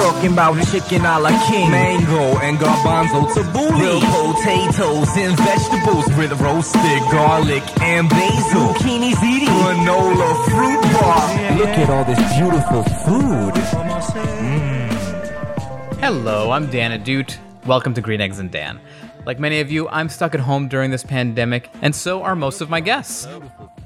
Talking about chicken a la king, mango and garbanzo tabbouleh, real potatoes and vegetables with roasted garlic and basil, zucchini ziti, granola fruit bar. Yeah. Look at all this beautiful food. Hello, I'm Dan Adute. Welcome to Green Eggs and Dan. Like many of you, I'm stuck at home during this pandemic, and so are most of my guests.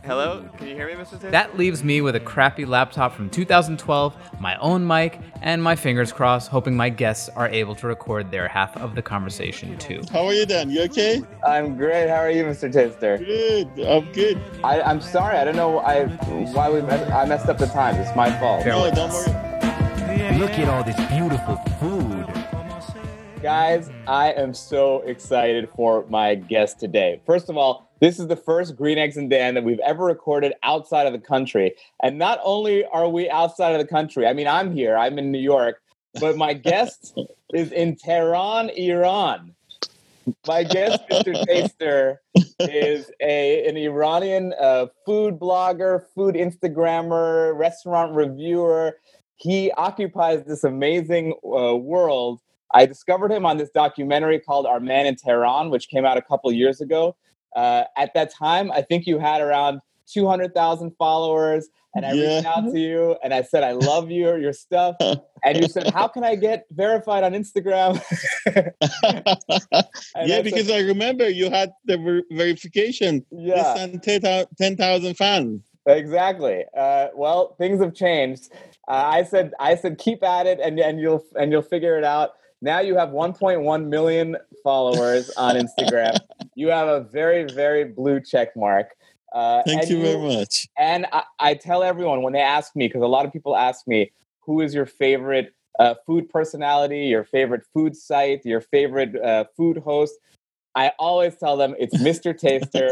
Hello? Can you hear me, Mr. Taster? That leaves me with a crappy laptop from 2012, my own mic, and my fingers crossed, hoping my guests are able to record their half of the conversation, too. How are you, Dan? You okay? I'm great. How are you, Mr. Taster? Good. I'm good. I'm sorry. I don't know why I messed up the time. It's my fault. No, don't worry. Look at all this beautiful food. Guys, I am so excited for my guest today. First of all, this is the first Green Eggs and Dan that we've ever recorded outside of the country. And not only are we outside of the country, I mean, I'm here, I'm in New York, but my guest is in Tehran, Iran. My guest, Mr. Taster, is an Iranian food blogger, food Instagrammer, restaurant reviewer. He occupies this amazing world. I discovered him on this documentary called Our Man in Tehran, which came out a couple years ago. At that time, I think you had around 200,000 followers, and I reached out to you, and I said, I love you, your stuff. And you said, how can I get verified on Instagram? Because I remember you had the verification. Yeah. Less than 10,000 fans. Exactly. Well, things have changed. I said, keep at it, and you'll figure it out. Now you have 1.1 million followers on Instagram. You have a very, very blue check mark. Thank you very much. And I tell everyone when they ask me, because a lot of people ask me, who is your favorite food personality, your favorite food site, your favorite food host? I always tell them it's Mr. Taster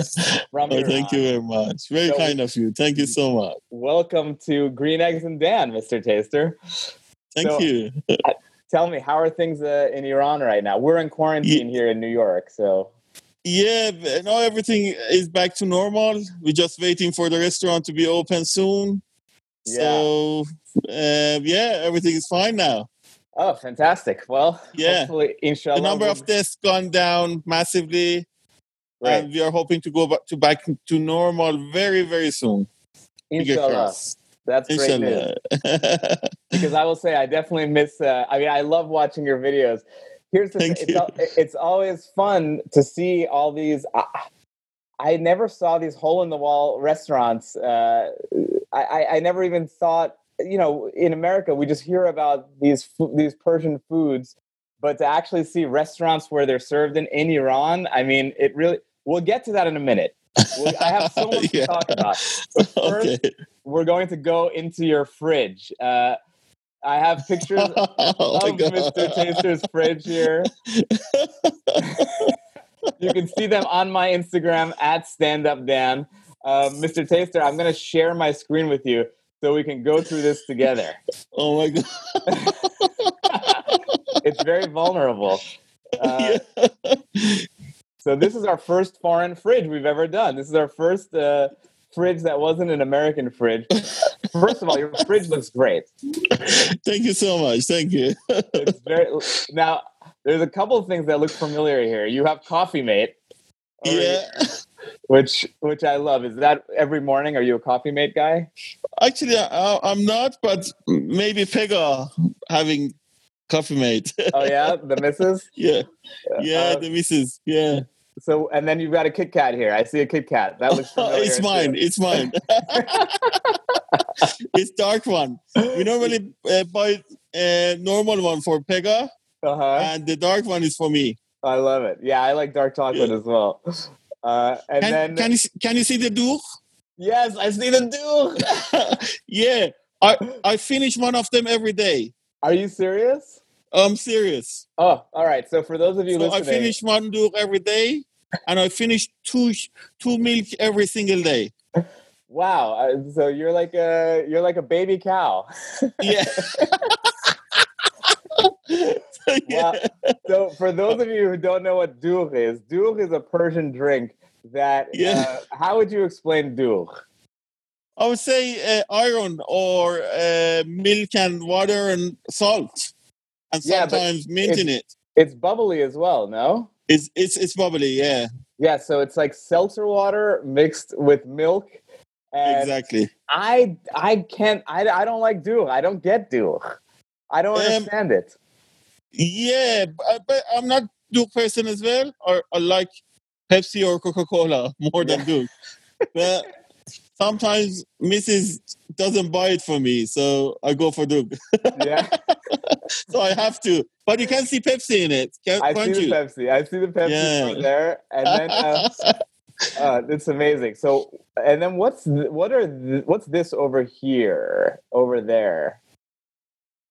from Iran. Thank you very much. Very kind of you. Thank you so much. Welcome to Green Eggs and Dan, Mr. Taster. Thank you. Tell me, how are things in Iran right now? We're in quarantine here in New York, so. Yeah, now everything is back to normal. We're just waiting for the restaurant to be open soon. Yeah. So, everything is fine now. Oh, fantastic. Well, hopefully, inshallah. The number of tests gone down massively. Right. And we are hoping to go back to normal very, very soon. Inshallah. That's inshallah. Great news. Because I will say, I definitely miss, I love watching your videos. Here's the thing. It's always fun to see all these. I never saw these hole-in-the-wall restaurants. I never even thought, in America, we just hear about these Persian foods, but to actually see restaurants where they're served in Iran, I mean, it really, we'll get to that in a minute. I have so much to talk about. But first, we're going to go into your fridge. I have pictures of Mr. Taster's fridge here. You can see them on my Instagram, @StandUpDan. Mr. Taster, I'm going to share my screen with you, so we can go through this together. Oh my God. It's very vulnerable. So this is our first foreign fridge we've ever done. This is our first fridge that wasn't an American fridge. First of all, your fridge looks great. Thank you so much. Thank you. It's very. Now, there's a couple of things that look familiar here. You have Coffee Mate. Yeah. Which I love. Is that every morning? Are you a Coffee Mate guy? Actually, I'm not, but maybe Pega having Coffee Mate. Oh, yeah? The missus? Yeah, the missus. Yeah. So, and then you've got a Kit Kat here. I see a Kit Kat. That looks familiar. It's mine. Too. It's mine. It's dark one. We normally buy a normal one for Pega, and the dark one is for me. I love it. Yeah, I like dark chocolate as well. Can you see the doogh? Yes, I see the doogh. I finish one of them every day. Are you serious? I'm serious. Oh, all right. So for those of you listening, I finish one doogh every day, and I finish two milk every single day. Wow. So you're like a baby cow. Yeah. Wow. So for those of you who don't know what doogh is a Persian drink that, how would you explain doogh? I would say iron or milk and water and salt. And sometimes mint in it. It's bubbly as well, no? It's bubbly, yeah. Yeah, so it's like seltzer water mixed with milk. Exactly. I don't like doogh. I don't get doogh. I don't understand it. Yeah, but I'm not doogh person as well. Or I like Pepsi or Coca-Cola more than doogh. But sometimes Mrs. doesn't buy it for me, so I go for doogh. Yeah. So I have to. But you can see Pepsi in it, can't you? I see the Pepsi right there. And then it's amazing. So, and then what's this over here, over there?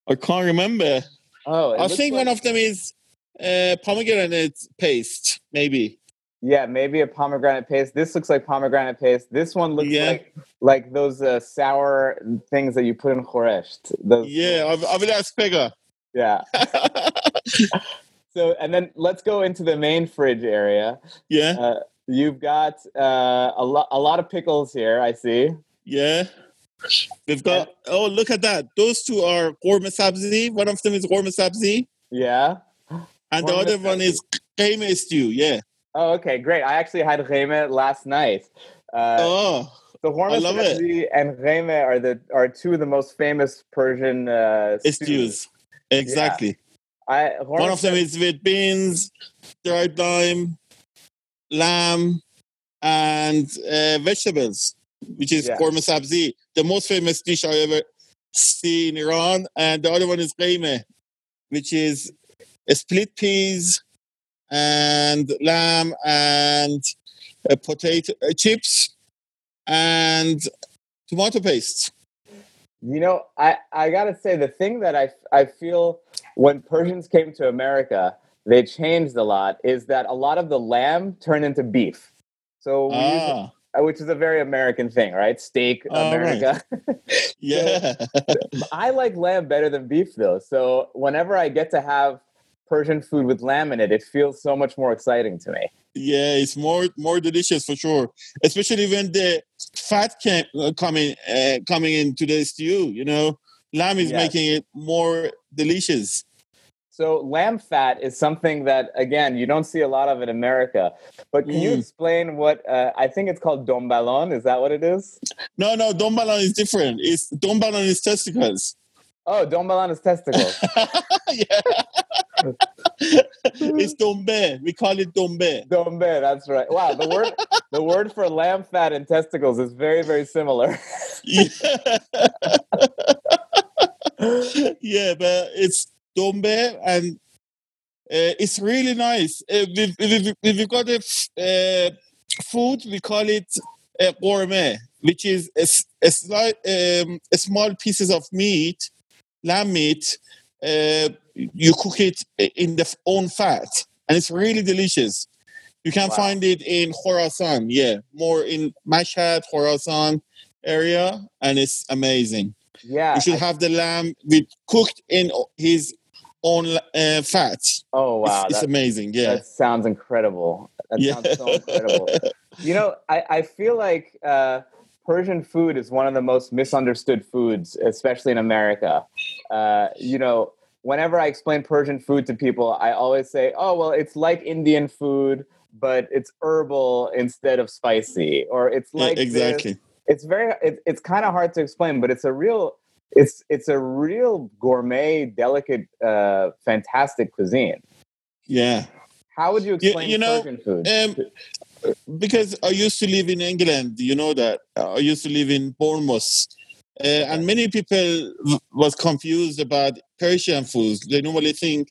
I can't remember. Oh, I think one of them is pomegranate paste, maybe. Yeah, maybe a pomegranate paste. This looks like pomegranate paste. This one looks like those sour things that you put in Khoresht. I will ask Pega. Yeah. So, and then let's go into the main fridge area. Yeah. You've got a lot of pickles here, I see. Yeah. We've got, look at that. Those two are ghormeh sabzi. One of them is ghormeh sabzi. Yeah. And the other one is gheimeh stew, yeah. Oh, okay, great. I actually had gheimeh last night. The ghormeh sabzi and gheimeh are two of the most famous Persian stews. Exactly. Yeah. One of them is with beans, dried lime, lamb, and vegetables, which is ghormeh sabzi, the most famous dish I ever see in Iran. And the other one is gheimeh, which is split peas, and lamb and potato chips and tomato paste. You know, I gotta say, the thing that I feel when Persians came to America, they changed a lot, is that a lot of the lamb turned into beef. So we used to, which is a very American thing, right? Steak, America. Right. Yeah. So, I like lamb better than beef, though. So whenever I get to have Persian food with lamb in it, it feels so much more exciting to me. Yeah, it's more delicious for sure. Especially when the fat coming into the stew, you know, lamb is making it more delicious. So lamb fat is something that, again, you don't see a lot of in America. But can you explain what, I think it's called dombalon. Is that what it is? No, dombalon is different. Dombalon is testicles. Oh, dombalon is testicles. Yeah. It's dombe. We call it dombe. Dombe, that's right. Wow, the word for lamb fat and testicles is very, very similar. Yeah, but it's dombe, and it's really nice. We've got a food. We call it ghormeh, which is a small pieces of meat, lamb meat. You cook it in the own fat, and it's really delicious. You can find it in Khorasan, more in Mashhad, Khorasan area, and it's amazing. Yeah, you should have the lamb cooked in his own fat. Oh wow, it's amazing. Yeah, that sounds incredible. Sounds so incredible. You know, I feel like Persian food is one of the most misunderstood foods, especially in America. You know, whenever I explain Persian food to people, I always say, oh, well, it's like Indian food, but it's herbal instead of spicy. Or it's like exactly. It's kind of hard to explain, but it's a real gourmet, delicate, fantastic cuisine. Yeah. How would you explain Persian food? Because I used to live in England, you know that. I used to live in Bournemouth. And many people was confused about Persian foods. They normally think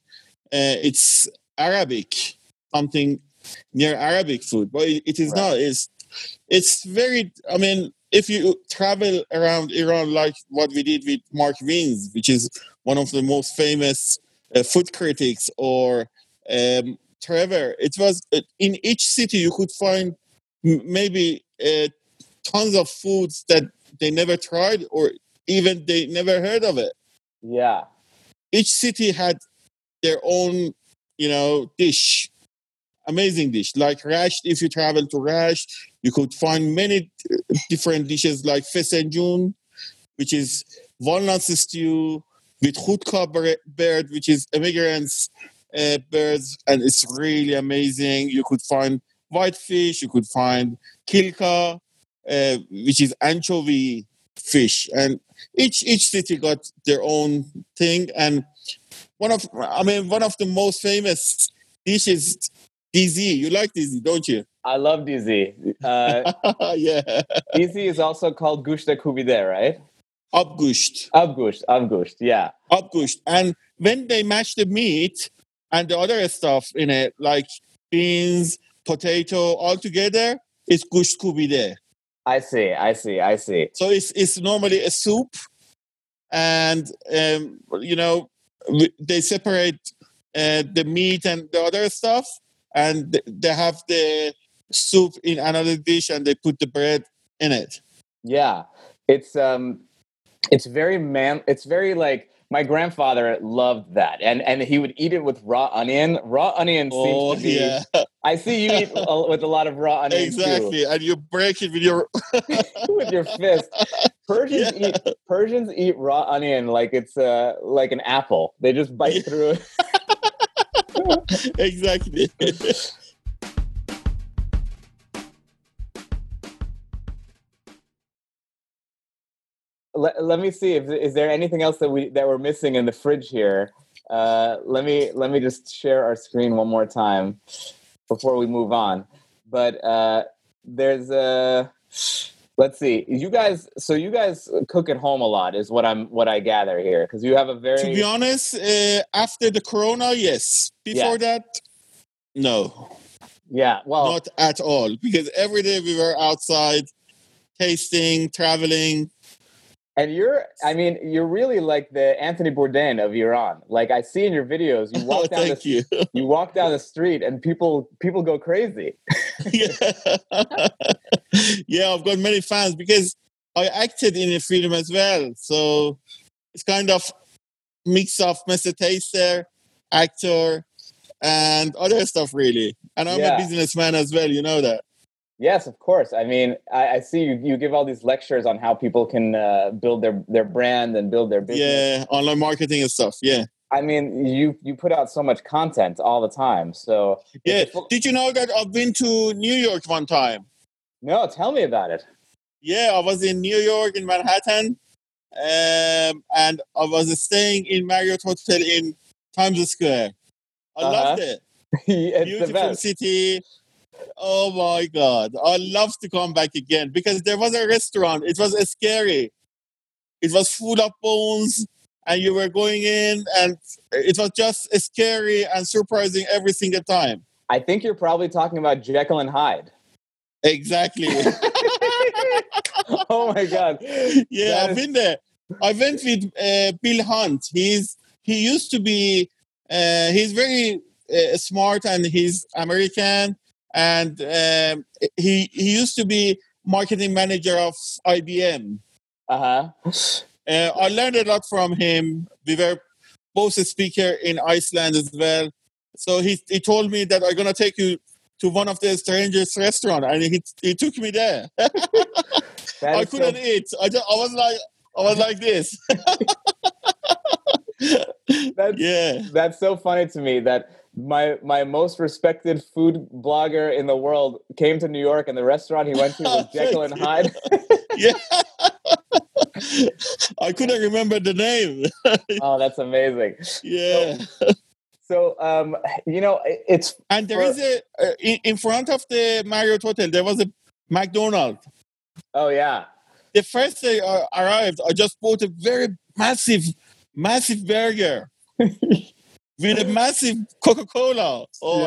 it's Arabic, something near Arabic food. But it is not. It's very, I mean, if you travel around Iran like what we did with Mark Wiens, which is one of the most famous food critics or Trevor. It was in each city you could find maybe tons of foods that they never tried or even they never heard of it. Yeah. Each city had their own, dish. Amazing dish. Like Rasht, if you travel to Rasht, you could find many different dishes like fesenjun, which is walnut stew with hutka bird, which is immigrants' birds, and it's really amazing. You could find whitefish, you could find kilka, which is anchovy fish, and each city got their own thing. And one of the most famous dishes, Dizi. You like Dizi, don't you? I love Dizi. Yeah. Dizi is also called gusht kubideh, right? Abgusht. Yeah. Abgusht, and when they mash the meat and the other stuff in it, like beans, potato, all together, it's gusht kubideh. I see. So it's normally a soup, and they separate the meat and the other stuff, and they have the soup in another dish, and they put the bread in it. Yeah, it's very my grandfather loved that, and he would eat it with raw onion. Raw onion seems to be... Yeah. I see you eat with a lot of raw onion, exactly, too. And you break it with your fist. Persians eat raw onion like it's like an apple. They just bite through it. Exactly. Let me see. Is there anything else that we're missing in the fridge here? Let me just share our screen one more time before we move on. But there's a... Let's see. You guys cook at home a lot, is what I gather here, because you have a very... To be honest, after the Corona, yes. Before that, no. Yeah. Well, not at all, because every day we were outside, tasting, traveling. And you're really like the Anthony Bourdain of Iran. Like I see in your videos, you walk down you walk down the street and people go crazy. Yeah, I've got many fans because I acted in the film as well. So it's kind of mix of Mr. Taster, actor, and other stuff really. And I'm a businessman as well, you know that. Yes, of course. I mean, I see you give all these lectures on how people can build their brand and build their business. Yeah, online marketing and stuff, yeah. I mean, you put out so much content all the time, so... Yeah, did you know that I've been to New York one time? No, tell me about it. Yeah, I was in New York, in Manhattan, and I was staying in Marriott Hotel in Times Square. I loved it. It's beautiful city. Oh my God, I'd love to come back again, because there was a restaurant. It was scary. It was full of bones, and you were going in, and it was just scary and surprising every single time. I think you're probably talking about Jekyll and Hyde. Exactly. Oh my God. Yeah, I've been there. I went with Bill Hunt. He used to be, he's very smart, and he's American. And he used to be marketing manager of IBM. I learned a lot from him. We were both a speaker in Iceland as well. So he told me that I'm going to take you to one of the strangest restaurants. And he took me there. I couldn't eat. I was like this. That's so funny to me that my most respected food blogger in the world came to New York, and the restaurant he went to was Jekyll and Hyde. Yeah. I couldn't remember the name. Oh, that's amazing. Yeah. So in front of the Marriott Hotel, there was a McDonald's. Oh, yeah. The first day I arrived, I just bought a very massive burger. With a massive Coca-Cola. Oh, yeah. I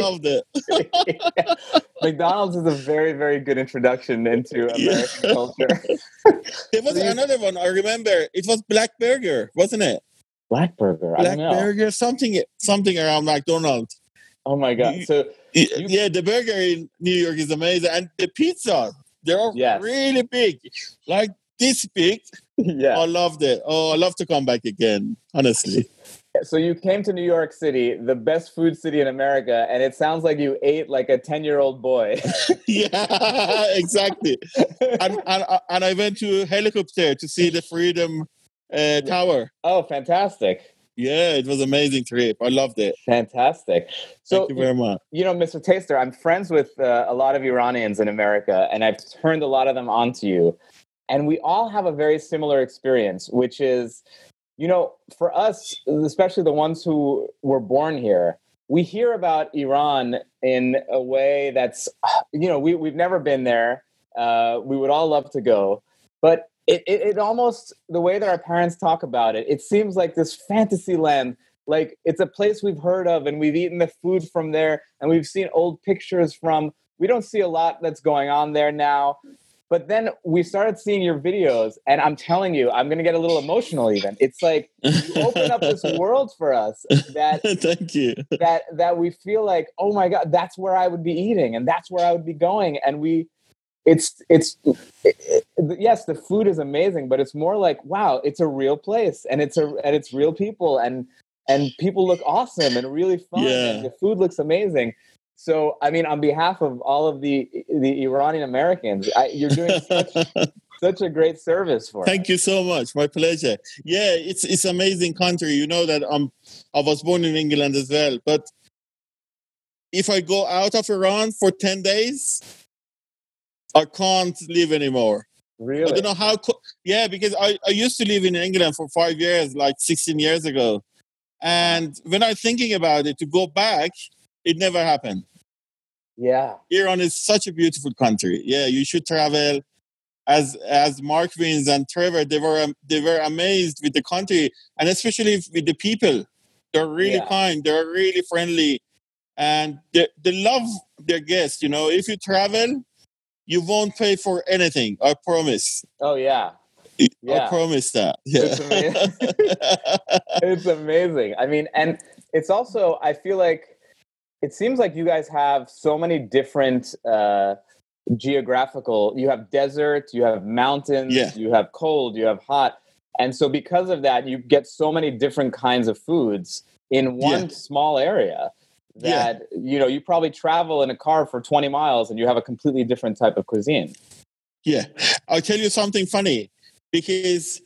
loved it. Yeah. McDonald's is a very, very good introduction into American culture. There was another one, I remember. It was Black Burger, wasn't it? Black burger. Black burger, something around McDonald's. Oh my God! So the burger in New York is amazing, and the pizza. They're all really big, like this big. Yeah, I loved it. Oh, I love to come back again. Honestly. So you came to New York City, the best food city in America, and it sounds like you ate like a 10-year-old boy. Yeah, exactly. and I went to helicopter to see the Freedom Tower. Oh, fantastic. Yeah, it was an amazing trip. I loved it. Fantastic. So, thank you very much. You know, Mr. Taster, I'm friends with a lot of Iranians in America, and I've turned a lot of them on to you. And we all have a very similar experience, which is... You know, for us, especially the ones who were born here, we hear about Iran in a way that's, you know, we've never been there. We would all love to go. But it almost, the way that our parents talk about it, it seems like this fantasy land. Like, it's a place we've heard of and we've eaten the food from there and we've seen old pictures from. We don't see a lot that's going on there now. But then we started seeing your videos, and I'm telling you, I'm going to get a little emotional even. It's like, you open up this world for us that thank you. That we feel like, oh my God, that's where I would be eating, and that's where I would be going. And yes, the food is amazing, but it's more like, wow, it's a real place, and it's real people, and people look awesome and really fun, and the food looks amazing. So, I mean, on behalf of all of the Iranian Americans, you're doing such a great service for us. Thank you so much. My pleasure. Yeah, it's an amazing country. You know that I was born in England as well. But if I go out of Iran for 10 days, I can't live anymore. Really? I don't know how. Yeah, because I used to live in England for 5 years, like 16 years ago. And when I'm thinking about it, to go back... It never happened. Yeah. Iran is such a beautiful country. Yeah, you should travel. As Mark Wiens and Trevor, they were amazed with the country, and especially with the people. They're really kind. They're really friendly. And they love their guests. You know, if you travel, you won't pay for anything. I promise. Oh, yeah. I promise that. Yeah. It's amazing. It's amazing. I mean, and it's also, I feel like, it seems like you guys have so many different geographical... You have deserts, you have mountains, you have cold, you have hot. And so because of that, you get so many different kinds of foods in one small area that, you know, you probably travel in a car for 20 miles and you have a completely different type of cuisine. Yeah. I'll tell you something funny. Because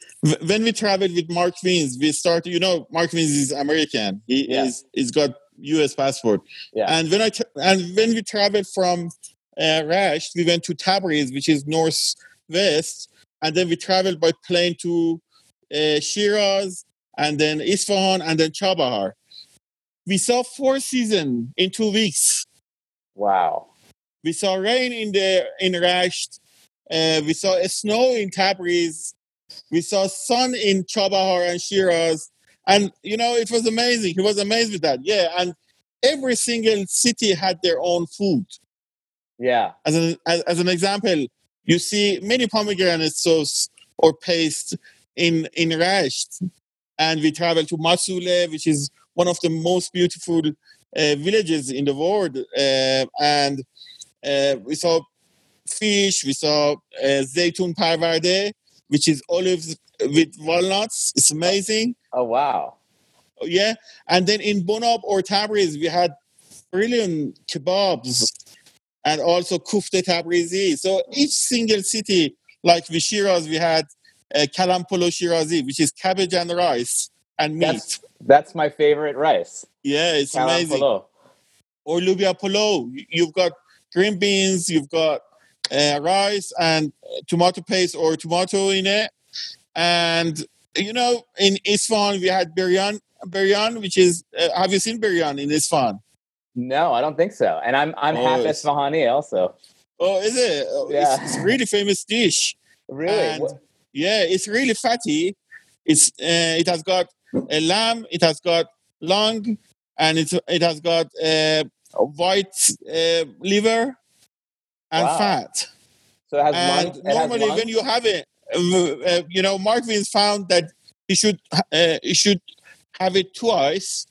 when we traveled with Mark Wiens, we started... You know, Mark Wiens is American. He's got... U.S. passport, and when we traveled from Rasht, we went to Tabriz, which is northwest, and then we traveled by plane to Shiraz, and then Isfahan, and then Chabahar. We saw 4 seasons in 2 weeks. Wow! We saw rain in Rasht. We saw snow in Tabriz. We saw sun in Chabahar and Shiraz. And, you know, it was amazing. He was amazed with that. Yeah. And every single city had their own food. Yeah. As an example, you see many pomegranate sauce or paste in Rasht. And we traveled to Masule, which is one of the most beautiful villages in the world. And we saw fish. We saw zeytun parvarde, which is olives with walnuts. It's amazing. Oh, wow. Yeah. And then in Bonab or Tabriz, we had brilliant kebabs and also kufte Tabrizi. So each single city, like with Shiraz, we had kalam polo Shirazi, which is cabbage and rice and meat. That's my favorite rice. Yeah, it's kalam amazing. Polo. Or lubia polo. You've got green beans, you've got rice and tomato paste or tomato in it. And, you know, in Isfahan, we had biryan, which is, have you seen biryan in Isfahan? No, I don't think so. And I'm half Isfahani also. Oh, is it? Yeah. It's a really famous dish. Really? And, yeah, it's really fatty. It's it has got a lamb, it has got lung, and it has got white liver and fat. So it has lung. Normally when you have it, you know, Mark Wiens found that he should have it twice,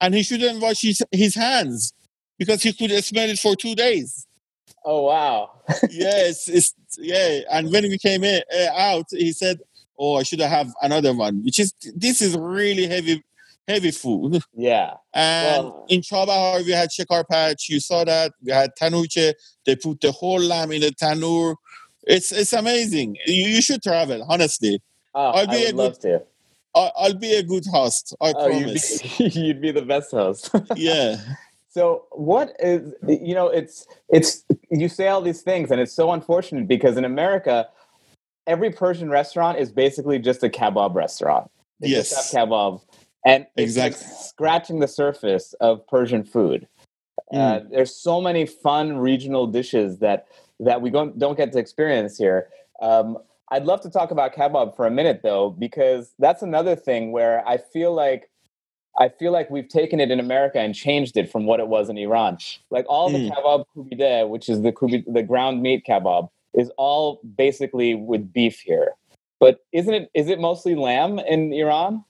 and he shouldn't wash his hands because he could smell it for 2 days. Oh, wow. Yes. Yeah. And when we came out, he said, oh, I should have another one, which is, this is really heavy food. Yeah. And in Chabahar, we had shekar patch. You saw that. We had tanurcheh. They put the whole lamb in the tanur. It's amazing. You should travel, honestly. Oh, I would love to. I'll be a good host. I promise. You'd be the best host. Yeah. So what is, it's you say all these things, and it's so unfortunate because in America, every Persian restaurant is basically just a kebab restaurant. They just have kebab. And exactly. It's like scratching the surface of Persian food. There's so many fun regional dishes that we don't get to experience here. I'd love to talk about kebab for a minute, though, because that's another thing where I feel like we've taken it in America and changed it from what it was in Iran. Like all the kebab kubideh, which is the ground meat kebab, is all basically with beef here. But is it mostly lamb in Iran?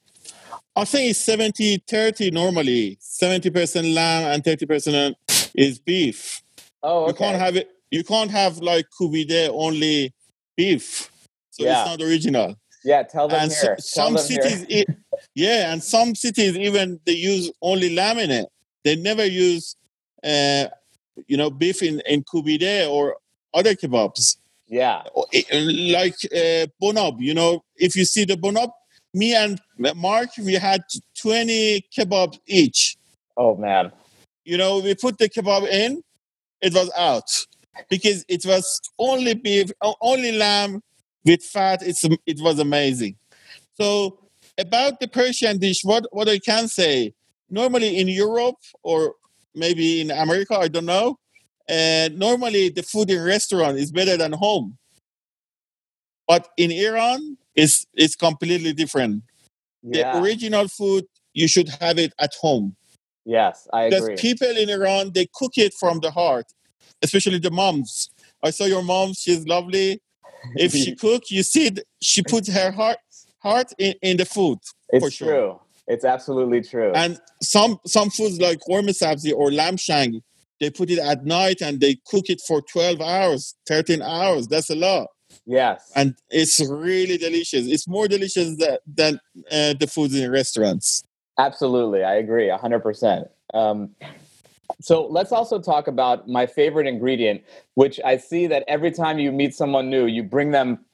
I think it's 70-30 normally. 70% lamb and 30% is beef. Oh, okay. You can't have like kubideh only beef. So it's not original. Yeah, tell them and here. And some cities even they use only lamb in it. They never use beef in kubideh or other kebabs. Yeah. Like Bonab, if you see the Bonab, me and Mark, we had 20 kebabs each. Oh, man. We put the kebab in, it was out. Because it was only beef, only lamb with fat. It was amazing. So about the Persian dish, what I can say, normally in Europe or maybe in America, I don't know, normally the food in restaurant is better than home. But in Iran, it's completely different. Yeah. The original food, you should have it at home. Yes, I agree. Because people in Iran, they cook it from the heart, especially the moms. I saw your mom. She's lovely. If she cooks, you see, she puts her heart in the food. It's for sure. True. It's absolutely true. And some foods like ghormeh sabzi or lamb shank, they put it at night and they cook it for 12 hours, 13 hours. That's a lot. Yes. And it's really delicious. It's more delicious than the foods in restaurants. Absolutely. I agree 100%. So let's also talk about my favorite ingredient, which I see that every time you meet someone new, you bring them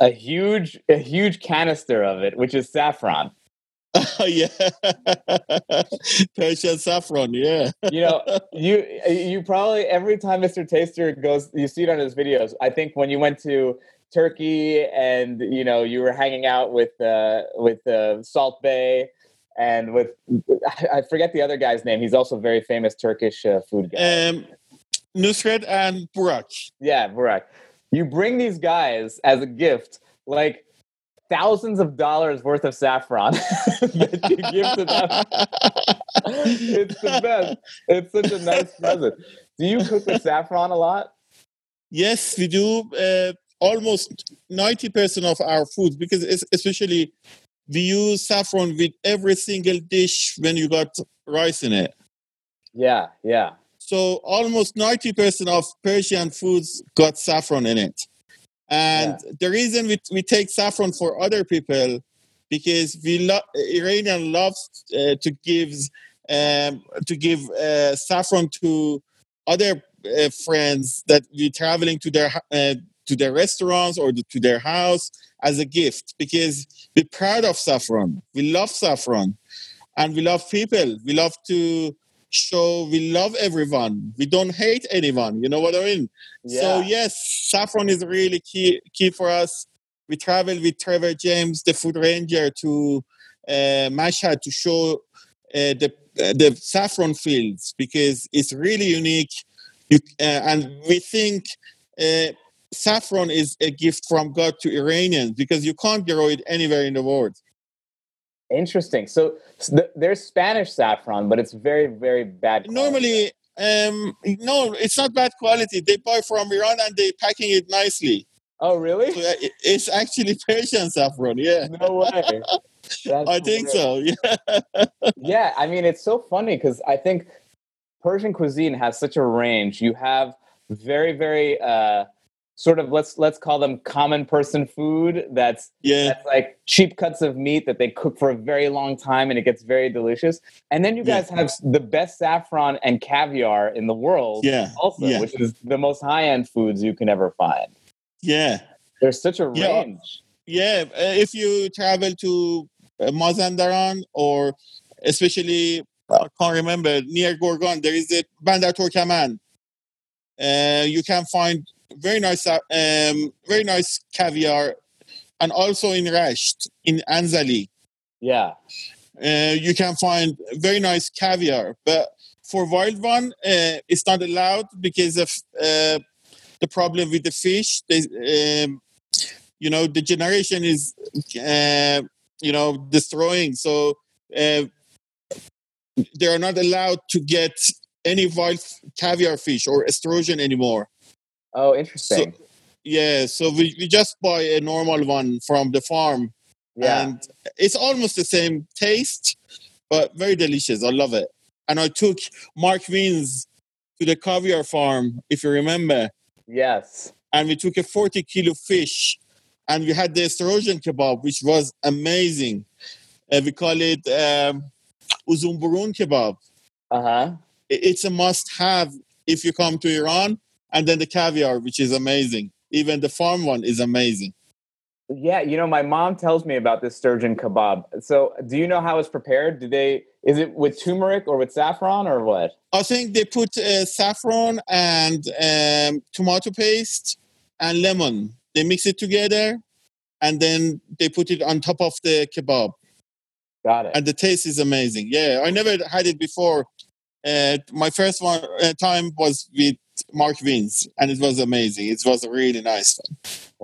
a huge canister of it, which is saffron. Oh, yeah. Persian saffron, yeah. You probably, every time Mr. Taster goes, you see it on his videos. I think when you went to Turkey and, you were hanging out with Salt Bay, and with, I forget the other guy's name. He's also a very famous Turkish food guy. Nusret and Burak. Yeah, Burak. You bring these guys as a gift, like thousands of dollars worth of saffron that you give to them. It's the best. It's such a nice present. Do you cook with saffron a lot? Yes, we do. Almost 90% of our foods, because it's especially... we use saffron with every single dish when you got rice in it. Yeah, yeah. So almost 90% of Persian foods got saffron in it. And the reason we take saffron for other people, because Iranian loves to give saffron to other friends that we're traveling to their restaurants or to their house as a gift, because we're proud of saffron. We love saffron and we love people. We love to show we love everyone. We don't hate anyone. You know what I mean? Yeah. So yes, saffron is really key for us. We travel with Trevor James, the food ranger, to Mashhad to show the saffron fields, because it's really unique. And we think... saffron is a gift from God to Iranians, because you can't grow it anywhere in the world. Interesting. So there's Spanish saffron, but it's very, very bad quality. Normally, no, it's not bad quality. They buy from Iran and they packing it nicely. Oh, really? So it's actually Persian saffron, yeah. No way. I think so. Yeah. Yeah. I mean, it's so funny because I think Persian cuisine has such a range. You have very, very sort of let's call them common person food. That's like cheap cuts of meat that they cook for a very long time and it gets very delicious. And then you guys have the best saffron and caviar in the world. Yeah. Also, which is the most high end foods you can ever find. Yeah. There's such a range. Yeah. If you travel to Mazandaran or especially, I can't remember, near Gorgan, there is a Bandar Torkaman. You can find very nice caviar, and also in Rasht, in Anzali. Yeah. You can find very nice caviar, but for wild one, it's not allowed because of the problem with the fish. The generation is, destroying. So they are not allowed to get any wild caviar fish or estrogen anymore. Oh, interesting. So, we just buy a normal one from the farm. Yeah. And it's almost the same taste, but very delicious. I love it. And I took Mark Wiens to the caviar farm, if you remember. Yes. And we took a 40-kilo fish, and we had the estrogen kebab, which was amazing. We call it uzumburun kebab. Uh-huh. It's a must-have if you come to Iran. And then the caviar, which is amazing. Even the farm one is amazing. Yeah, my mom tells me about this sturgeon kebab. So do you know how it's prepared? Is it with turmeric or with saffron or what? I think they put saffron and tomato paste and lemon. They mix it together and then they put it on top of the kebab. Got it. And the taste is amazing. Yeah, I never had it before. My first time was with Mark Wiens, and it was amazing. It was a really nice one.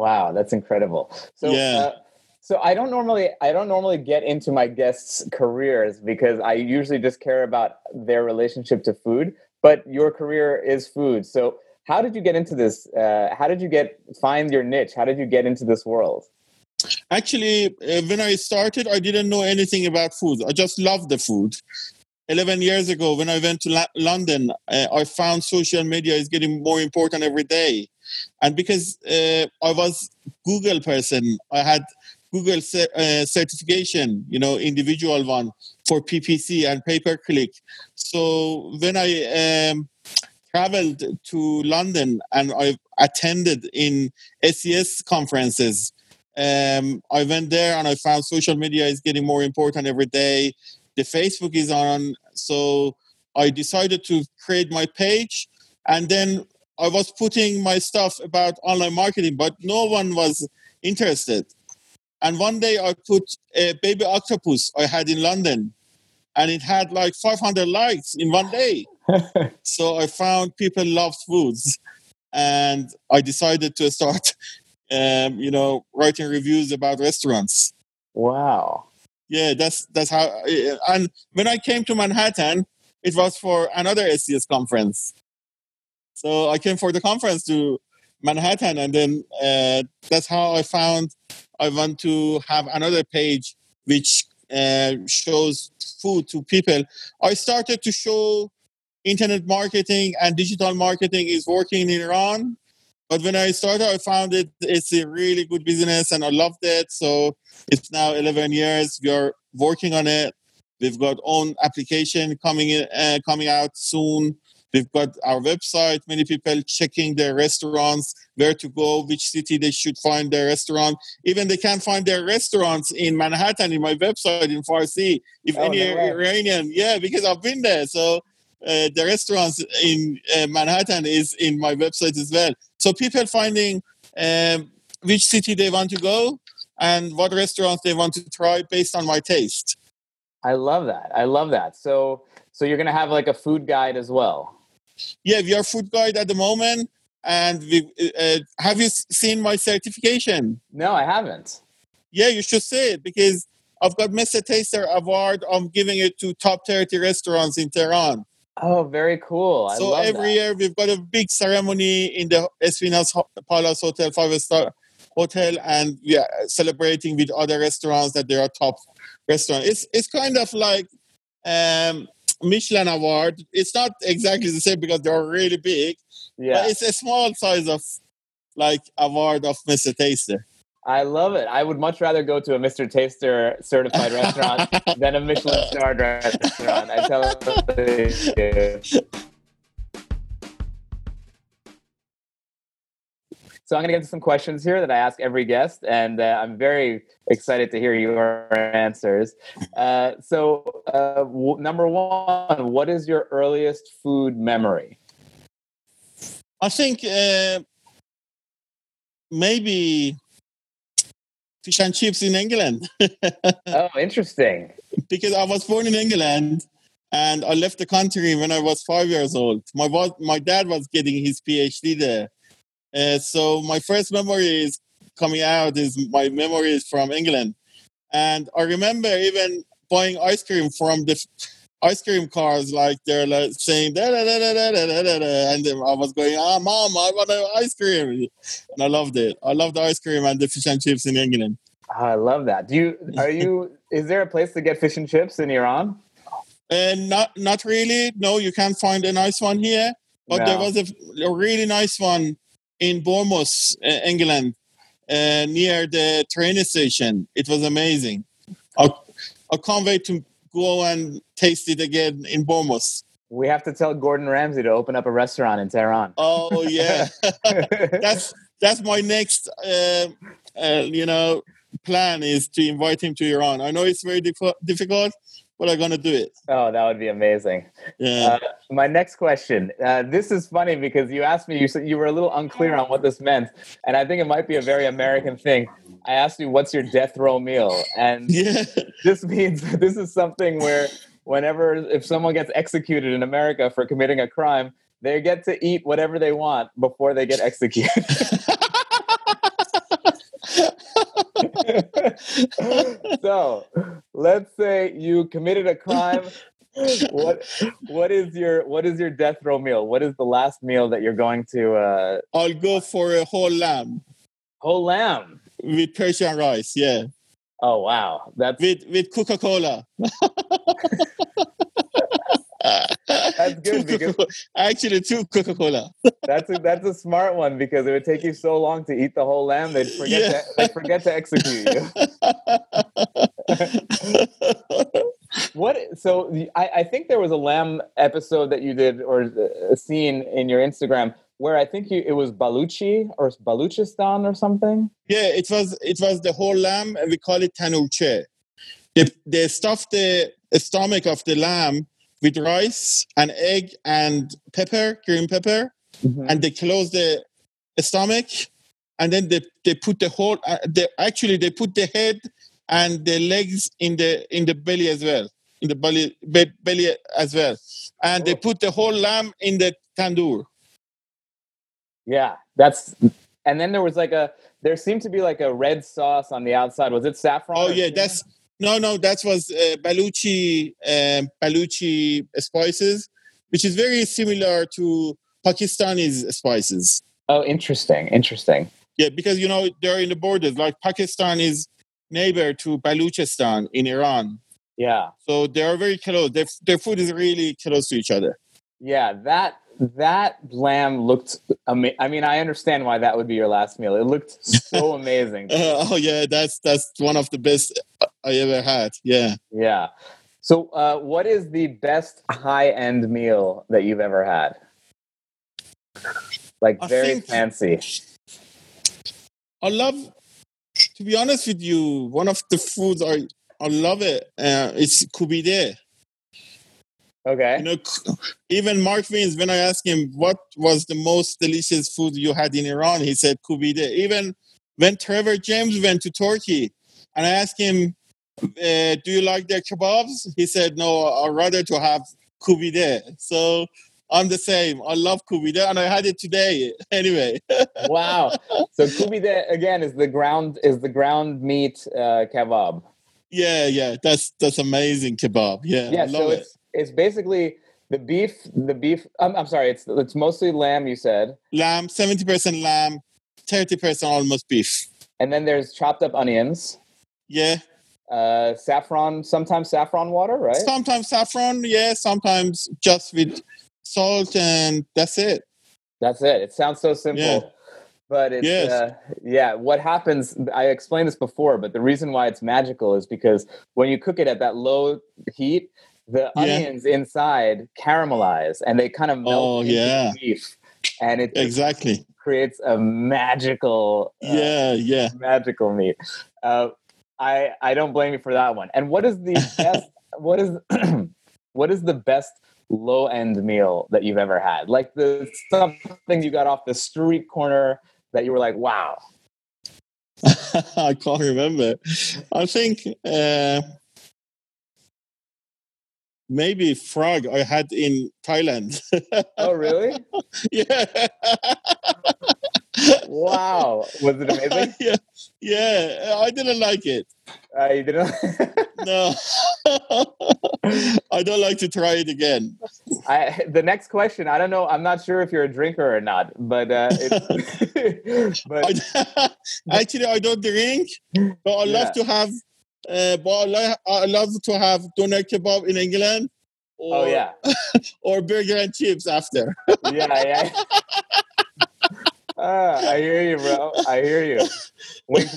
Wow, that's incredible. So, so I don't normally get into my guests' careers because I usually just care about their relationship to food. But your career is food. So, how did you get into this? How did you find your niche? How did you get into this world? Actually, when I started, I didn't know anything about food. I just loved the food. 11 years ago, when I went to London, I found social media is getting more important every day. And because I was Google person, I had Google certification, individual one for PPC and pay-per-click. So when I traveled to London and I attended in SES conferences, I went there and I found social media is getting more important every day. The Facebook is on, so I decided to create my page, and then I was putting my stuff about online marketing, but no one was interested. And one day I put a baby octopus I had in London, and it had like 500 likes in one day. So I found people loved foods, and I decided to start, writing reviews about restaurants. Wow. Yeah, that's how. And when I came to Manhattan, it was for another SES conference. So I came for the conference to Manhattan, and then that's how I found I want to have another page which shows food to people. I started to show internet marketing and digital marketing is working in Iran. But when I started, I found it's a really good business and I loved it. So it's now 11 years. We are working on it. We've got own application coming out soon. We've got our website. Many people checking their restaurants, where to go, which city they should find their restaurant. Even they can find their restaurants in Manhattan in my website in Farsi. If Iranian, because I've been there. So the restaurants in Manhattan is in my website as well. So people finding which city they want to go and what restaurants they want to try based on my taste. I love that. So you're going to have like a food guide as well. Yeah, we are food guide at the moment. And we, have you seen my certification? No, I haven't. Yeah, you should see it because I've got Mr. Taster Award. I'm giving it to top 30 restaurants in Tehran. Oh, very cool. I love that. So every year we've got a big ceremony in the Esfinas Palace Hotel, 5-star hotel and we are celebrating with other restaurants that they are top restaurants. It's kind of like Michelin award. It's not exactly the same because they are really big. Yeah. But it's a small size of like award of Mr. Taster. I love it. I would much rather go to a Mr. Taster certified restaurant than a Michelin starred restaurant. I tell you. So I'm going to get to some questions here that I ask every guest, and I'm very excited to hear your answers. Number one, what is your earliest food memory? I think maybe fish and chips in England. Oh, interesting. Because I was born in England, and I left the country when I was 5 years old. My dad was getting his PhD there. So my first memory is coming out is my memories from England. And I remember even buying ice cream from the ice cream cars, like they're like saying, da, da, da, da, da, da, da, da. And then I was going, Mom, I want an ice cream. And I loved it. I loved the ice cream and the fish and chips in England. I love that. Is there a place to get fish and chips in Iran? Not really. No, you can't find a nice one here. But no. There was a really nice one in Bournemouth, England, near the train station. It was amazing. I can't wait to go and taste it again in Bournemouth. We have to tell Gordon Ramsay to open up a restaurant in Tehran. Oh, yeah. That's my next, plan is to invite him to Iran. I know it's very difficult, but I'm going to do it. Oh, that would be amazing. Yeah. My next question. This is funny because you asked me, you said you were a little unclear on what this meant. And I think it might be a very American thing. I asked you, what's your death row meal? And This means this is something where if someone gets executed in America for committing a crime, they get to eat whatever they want before they get executed. So, let's say you committed a crime. What is your death row meal? What is the last meal that you're going to? I'll go for a whole lamb. Whole lamb with Persian rice. Yeah. Oh wow! That's with Coca-Cola. That's good two Coca-Cola. That's a smart one because it would take you so long to eat the whole lamb they'd forget to execute you. I think there was a lamb episode that you did or a scene in your Instagram where I think it was Baluchi or Baluchistan or something. Yeah, it was the whole lamb and we call it tanurcheh. They stuffed the stomach of the lamb with rice and egg and pepper, green pepper, and they close the stomach, and then they put the whole. They put the head and the legs in the belly as well, belly as well, and They put the whole lamb in the tandoor. Yeah, and then there was there seemed to be like a red sauce on the outside. Was it saffron? Oh yeah, that's. No, that was Baluchi spices, which is very similar to Pakistani spices. Oh, interesting. Yeah, because, they're in the borders. Like, Pakistan is neighbor to Baluchistan in Iran. Yeah. So they are very close. Their food is really close to each other. Yeah, that lamb looked amazing. I mean, I understand why that would be your last meal. It looked so amazing. That's one of the best I ever had. Yeah. So, what is the best high-end meal that you've ever had? Like fancy. I love. To be honest with you, one of the foods I love it. It's kubideh. Okay. Even Mark Wiens, when I asked him what was the most delicious food you had in Iran, he said kubideh. Even when Trevor James went to Turkey, and I asked him, do you like their kebabs? He said, no, I'd rather to have kubideh. So I'm the same. I love kubideh, and I had it today anyway. Wow. So kubideh, again, is the ground meat kebab. Yeah. That's amazing kebab. Yeah, I love so it. It's basically the beef. I'm sorry. It's mostly lamb. You said lamb, 70% lamb, 30% almost beef. And then there's chopped up onions. Yeah. Saffron, sometimes saffron water, right? Sometimes saffron, yeah. Sometimes just with salt, and that's it. That's it. It sounds so simple. Yeah. But it's, yes. What happens, I explained this before, but the reason why it's magical is because when you cook it at that low heat, the onions inside caramelize and they kind of melt into beef. And it exactly creates a magical, magical meat. I don't blame you for that one. And what is the best, what is the best low end meal that you've ever had? Like the something you got off the street corner that you were like, wow. I can't remember. I think maybe frog I had in Thailand. Oh, really? Yeah. Wow. Was it amazing? Yeah. I didn't like it. You didn't? No. I don't like to try it again. The next question, I don't know. I'm not sure if you're a drinker or not, but... Actually, I don't drink, but I love to have... I love to have doner kebab in England. Or, or burger and chips after. I hear you, bro. I hear you. Wink.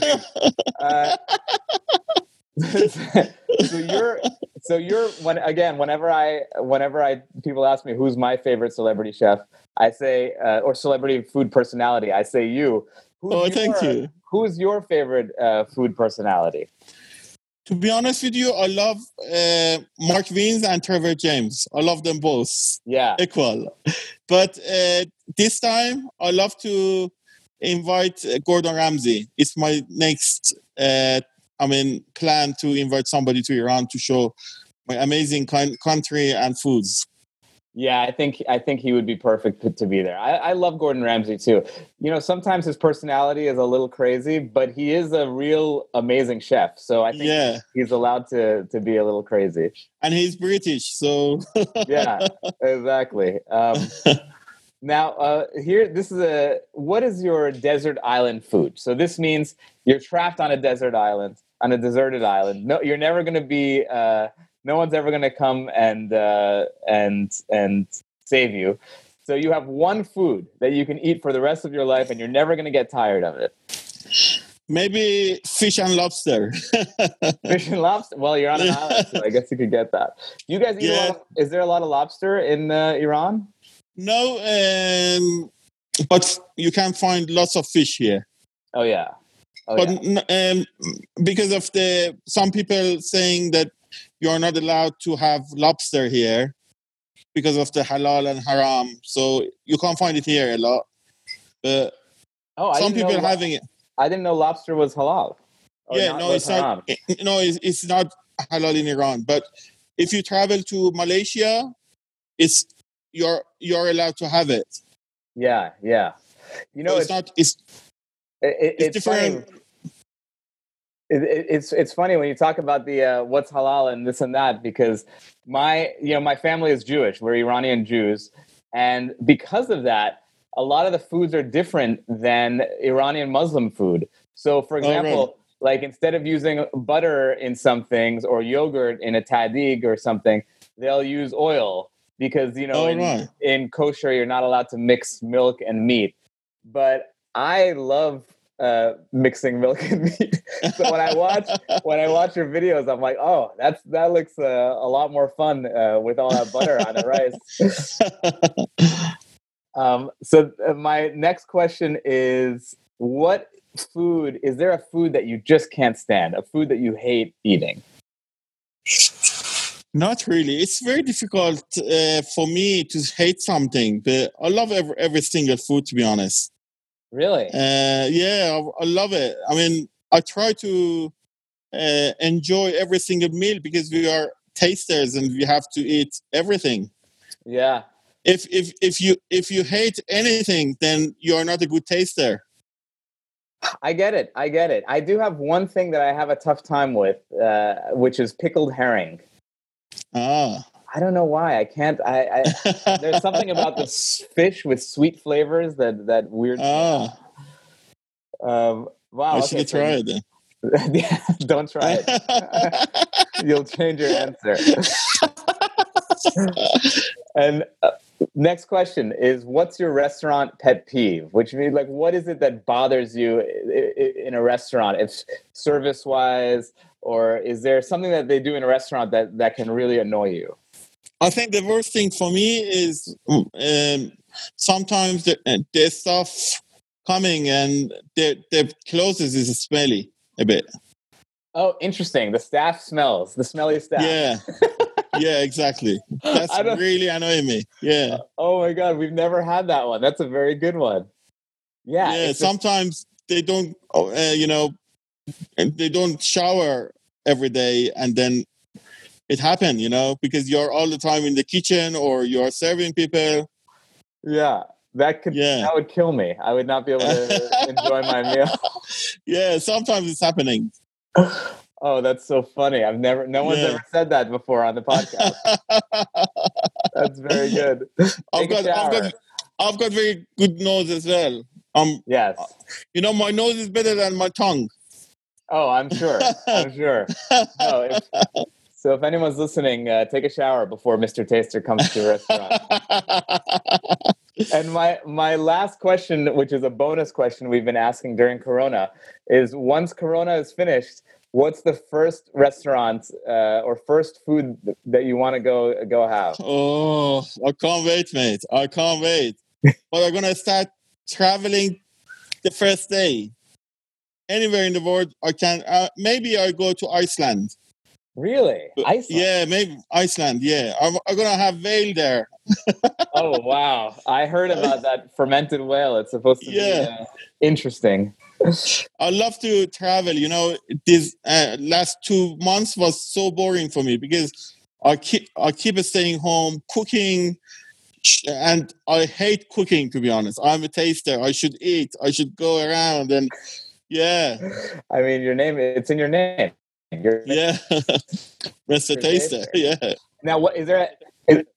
Whenever people ask me who's my favorite celebrity chef, I say or celebrity food personality, I say you. Thank you. Who's your favorite food personality? To be honest with you, I love Mark Wiens and Trevor James. I love them both. Yeah. Equal. But this time, I love to invite Gordon Ramsay. It's my next plan to invite somebody to Iran to show my amazing country and foods. Yeah, I think he would be perfect to be there. I love Gordon Ramsay too. You know, sometimes his personality is a little crazy, but he is a real amazing chef. So I think he's allowed to be a little crazy. And he's British, so yeah, exactly. Now, what is your desert island food? So this means you're trapped on a desert island, on a deserted island. No, you're never going to be. No one's ever going to come and save you. So you have one food that you can eat for the rest of your life, and you're never going to get tired of it. Maybe fish and lobster. Fish and lobster. Well, you're on an island, so I guess you could get that. Do you guys eat is there a lot of lobster in Iran? No, but you can find lots of fish here. Oh, yeah. Because of some people saying that you are not allowed to have lobster here because of the halal and haram. So you can't find it here a lot. Some people are having it. I didn't know lobster was halal. It's not halal in Iran. But if you travel to Malaysia, you're allowed to have it. Yeah, yeah. You know, so it's different. Funny. It's funny when you talk about the what's halal and this and that, because my family is Jewish. We're Iranian Jews, and because of that, a lot of the foods are different than Iranian Muslim food. So, for example, like instead of using butter in some things or yogurt in a tadig or something, they'll use oil because in kosher you're not allowed to mix milk and meat. But I love mixing milk and meat. So when I watch your videos, I'm like, oh, that looks a lot more fun with all that butter on the rice. So my next question is, what food? Is there a food that you just can't stand? A food that you hate eating? Not really. It's very difficult for me to hate something, but I love every single food, to be honest. Really? I love it. I mean, I try to enjoy every single meal because we are tasters and we have to eat everything. Yeah. If you hate anything, then you're not a good taster. I get it. I do have one thing that I have a tough time with, which is pickled herring. Ah. I don't know why. I can't. I there's something about the fish with sweet flavors that weird. Wow. I should try it then. Don't try it. You'll change your answer. And next question is, what's your restaurant pet peeve? Which means, like, what is it that bothers you in a restaurant, if service-wise, or is there something that they do in a restaurant that can really annoy you? I think the worst thing for me is sometimes there's stuff coming and their clothes is smelly a bit. Oh, interesting. The staff smells. The smelly staff. Yeah. Yeah, exactly. That's really annoying me. Yeah. Oh my God. We've never had that one. That's a very good one. Yeah. Yeah. Sometimes they don't, they don't shower every day, and then it happened, because you're all the time in the kitchen or you're serving people. Yeah. That would kill me. I would not be able to enjoy my meal. Yeah. Sometimes it's happening. Oh, that's so funny. I've never, no one's ever said that before on the podcast. That's very good. I've got very good nose as well. Yes. My nose is better than my tongue. Oh, I'm sure. No, so if anyone's listening, take a shower before Mr. Taster comes to your restaurant. And my last question, which is a bonus question we've been asking during Corona, is once Corona is finished, what's the first restaurant or first food that you want to go have? Oh, I can't wait, mate. I can't wait. But I'm going to start traveling the first day. Anywhere in the world I can. Maybe I go to Iceland. Really? Iceland? Yeah, maybe Iceland, yeah. I'm going to have whale there. Oh, wow. I heard about that fermented whale. It's supposed to be interesting. I love to travel. These last 2 months was so boring for me because I keep staying home, cooking, and I hate cooking, to be honest. I'm a taster. I should eat. I should go around and, yeah. I mean, your name, it's in your name. Yeah, Mr. Taster. Yeah. Now, what is there?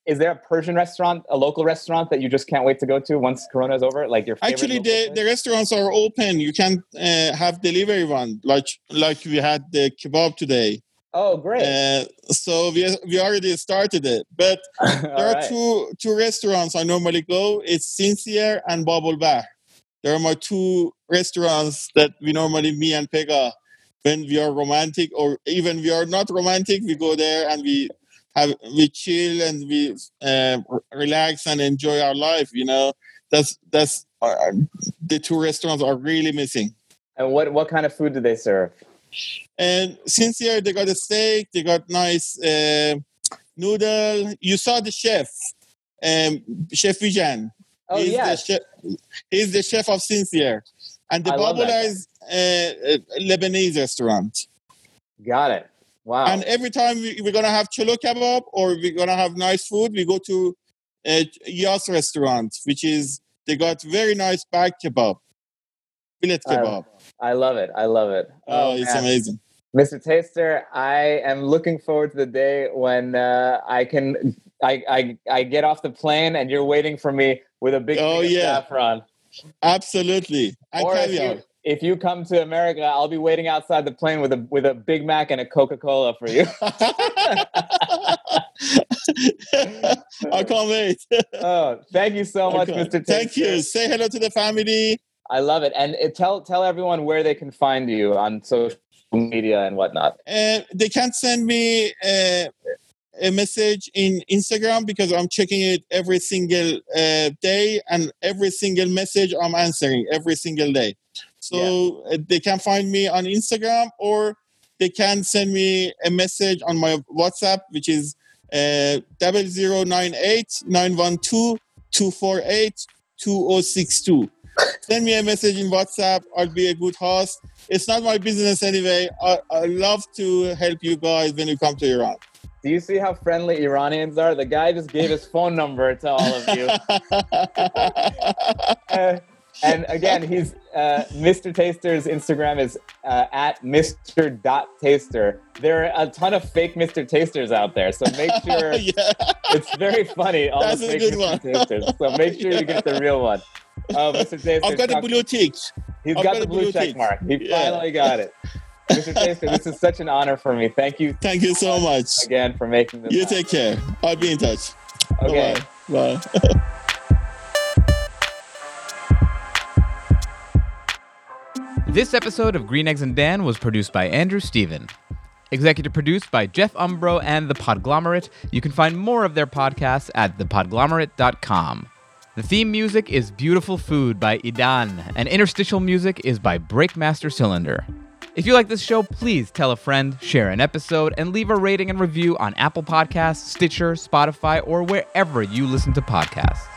Is there a Persian restaurant, a local restaurant that you just can't wait to go to once Corona is over? Like your favorite? Actually, the restaurants are open. You can have delivery one, like we had the kebab today. Oh, great! So we already started it, but there are two restaurants I normally go. It's Sincere and Babar. There are my two restaurants that we normally, me and Pega. When we are romantic, or even we are not romantic, we go there and we chill and we relax and enjoy our life. That's the two restaurants are really missing. And what kind of food do they serve? And since here they got a steak, they got nice noodle. You saw the chef, Chef Vijan. Oh, he's he's the chef of Sincere. And the Babula is a Lebanese restaurant. Got it. Wow. And every time we're going to have cholo kebab or we're going to have nice food, we go to Yas restaurant, which is, they got very nice bag kebab. Fillet kebab. I love it. Oh, it's amazing. Mr. Taster, I am looking forward to the day when I get off the plane and you're waiting for me with a big saffron. Absolutely. Or if you come to America, I'll be waiting outside the plane with a Big Mac and a Coca-Cola for you. I can't wait. Oh, thank you so much, Mr. Taster. Thank you. Say hello to the family. I love it. And tell everyone where they can find you on social media and whatnot. They can send me a message in Instagram because I'm checking it every single day, and every single message I'm answering every single day. So they can find me on Instagram, or they can send me a message on my WhatsApp, which is 0098-912-248-2062. Send me a message in WhatsApp. I'll be a good host. It's not my business anyway. I love to help you guys when you come to Iran. Do you see how friendly Iranians are? The guy just gave his phone number to all of you. And again, he's Mr. Taster's Instagram is at Mr.Taster. There are a ton of fake Mr. Tasters out there, so make sure. It's very funny. All the fake Mr. Tasters. So make sure you get the real one. Mr. I've got the blue ticks. He's got the blue check mark. He finally got it. Mr. Taster, this is such an honor for me. Thank you. Thank you so much. Again, for making this. You take care. I'll be in touch. Okay. Bye. Bye. This episode of Green Eggs and Dan was produced by Andrew Stephen. Executive produced by Jeff Umbro and The Podglomerate. You can find more of their podcasts at thepodglomerate.com. The theme music is Beautiful Food by Idan, and interstitial music is by Breakmaster Cylinder. If you like this show, please tell a friend, share an episode, and leave a rating and review on Apple Podcasts, Stitcher, Spotify, or wherever you listen to podcasts.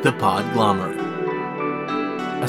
The Podglomerate, a